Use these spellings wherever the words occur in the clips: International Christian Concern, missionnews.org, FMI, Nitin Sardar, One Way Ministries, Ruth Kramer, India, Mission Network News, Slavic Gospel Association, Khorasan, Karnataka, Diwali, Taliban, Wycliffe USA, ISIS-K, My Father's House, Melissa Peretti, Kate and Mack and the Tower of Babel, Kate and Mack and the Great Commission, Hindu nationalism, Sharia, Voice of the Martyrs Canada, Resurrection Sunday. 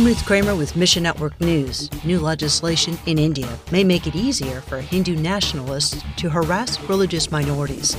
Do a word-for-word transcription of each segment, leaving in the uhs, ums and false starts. I'm Ruth Kramer with Mission Network News. New legislation in India may make it easier for Hindu nationalists to harass religious minorities.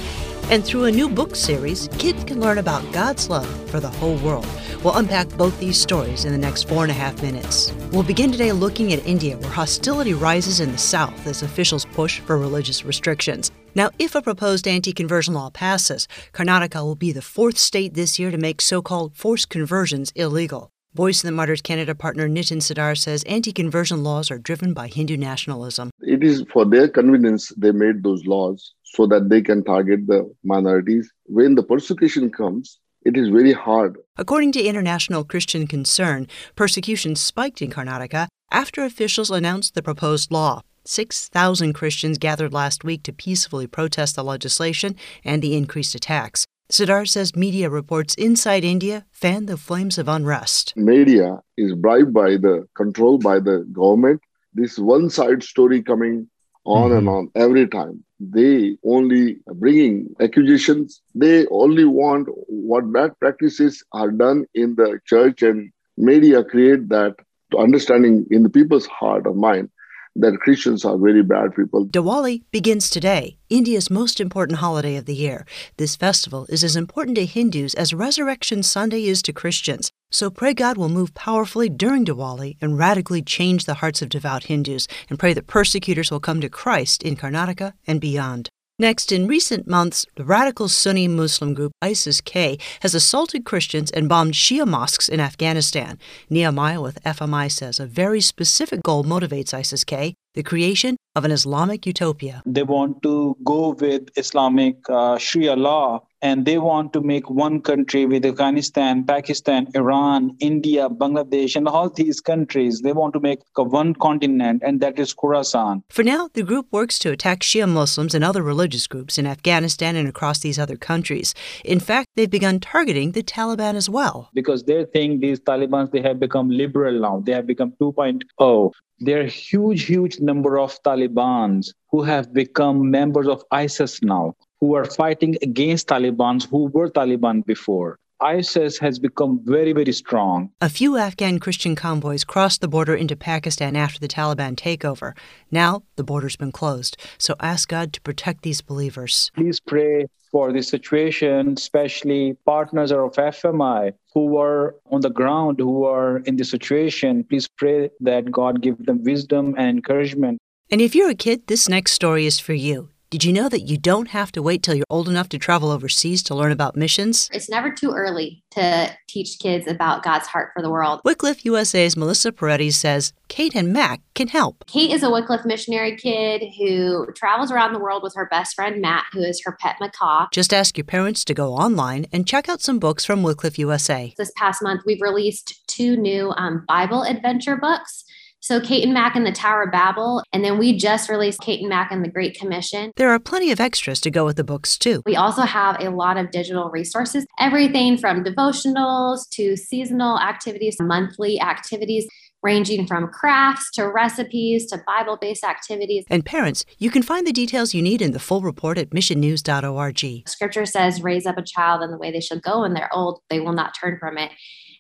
And through a new book series, kids can learn about God's love for the whole world. We'll unpack both these stories in the next four and a half minutes. We'll begin today looking at India, where hostility rises in the South as officials push for religious restrictions. Now, if a proposed anti-conversion law passes, Karnataka will be the fourth state this year to make so-called forced conversions illegal. Voice of the Martyrs Canada partner Nitin Sardar says anti-conversion laws are driven by Hindu nationalism. It is for their convenience they made those laws so that they can target the minorities. When the persecution comes, it is very hard. According to International Christian Concern, persecution spiked in Karnataka after officials announced the proposed law. six thousand Christians gathered last week to peacefully protest the legislation and the increased attacks. Sardar says media reports inside India fan the flames of unrest. Media is bribed by the control by the government. This one-side story coming on and on every time. They only bringing accusations. They only want what bad practices are done in the church, and media create that understanding in the people's heart or mind that Christians are very bad people. Diwali begins today, India's most important holiday of the year. This festival is as important to Hindus as Resurrection Sunday is to Christians. So pray God will move powerfully during Diwali and radically change the hearts of devout Hindus, and pray that persecutors will come to Christ in Karnataka and beyond. Next, in recent months, the radical Sunni Muslim group ISIS-K has assaulted Christians and bombed Shia mosques in Afghanistan. Nehemiah with F M I says a very specific goal motivates ISIS-K, the creation of an Islamic utopia. They want to go with Islamic uh, Sharia law, and they want to make one country with Afghanistan, Pakistan, Iran, India, Bangladesh, and all these countries. They want to make one continent, and that is Khorasan. For now, the group works to attack Shia Muslims and other religious groups in Afghanistan and across these other countries. In fact, they've begun targeting the Taliban as well. Because they think these Taliban, they have become liberal now. They have become two point oh. There are huge, huge number of Talibans who have become members of ISIS now, who are fighting against Talibans who were Taliban before. ISIS has become very, very strong. A few Afghan Christian convoys crossed the border into Pakistan after the Taliban takeover. Now the border's been closed, so ask God to protect these believers. Please pray for this situation, especially partners of F M I who are on the ground, who are in this situation. Please pray that God give them wisdom and encouragement. And if you're a kid, this next story is for you. Did you know that you don't have to wait till you're old enough to travel overseas to learn about missions? It's never too early to teach kids about God's heart for the world. Wycliffe U S A's Melissa Peretti says Kate and Mack can help. Kate is a Wycliffe missionary kid who travels around the world with her best friend, Matt, who is her pet macaw. Just ask your parents to go online and check out some books from Wycliffe U S A. This past month, we've released two new um, Bible adventure books. So Kate and Mack and the Tower of Babel, and then we just released Kate and Mack and the Great Commission. There are plenty of extras to go with the books, too. We also have a lot of digital resources, everything from devotionals to seasonal activities, monthly activities, ranging from crafts to recipes to Bible-based activities. And parents, you can find the details you need in the full report at mission news dot org. Scripture says, raise up a child in the way they shall go, when they're old, they will not turn from it.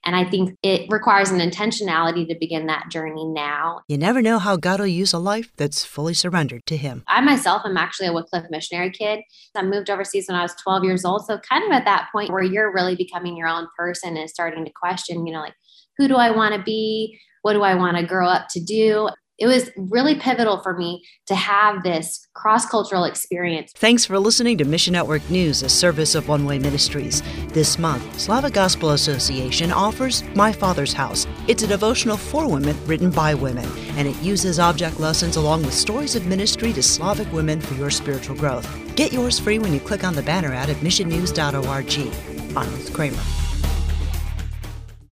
And I think it requires an intentionality to begin that journey now. You never know how God will use a life that's fully surrendered to Him. I myself am actually a Wycliffe missionary kid. I moved overseas when I was twelve years old. So kind of at that point where you're really becoming your own person and starting to question, you know, like, who do I want to be? What do I want to grow up to do? It was really pivotal for me to have this cross-cultural experience. Thanks for listening to Mission Network News, a service of One Way Ministries. This month, Slavic Gospel Association offers My Father's House. It's a devotional for women written by women, and it uses object lessons along with stories of ministry to Slavic women for your spiritual growth. Get yours free when you click on the banner ad at mission news dot org. I'm Ruth Kramer.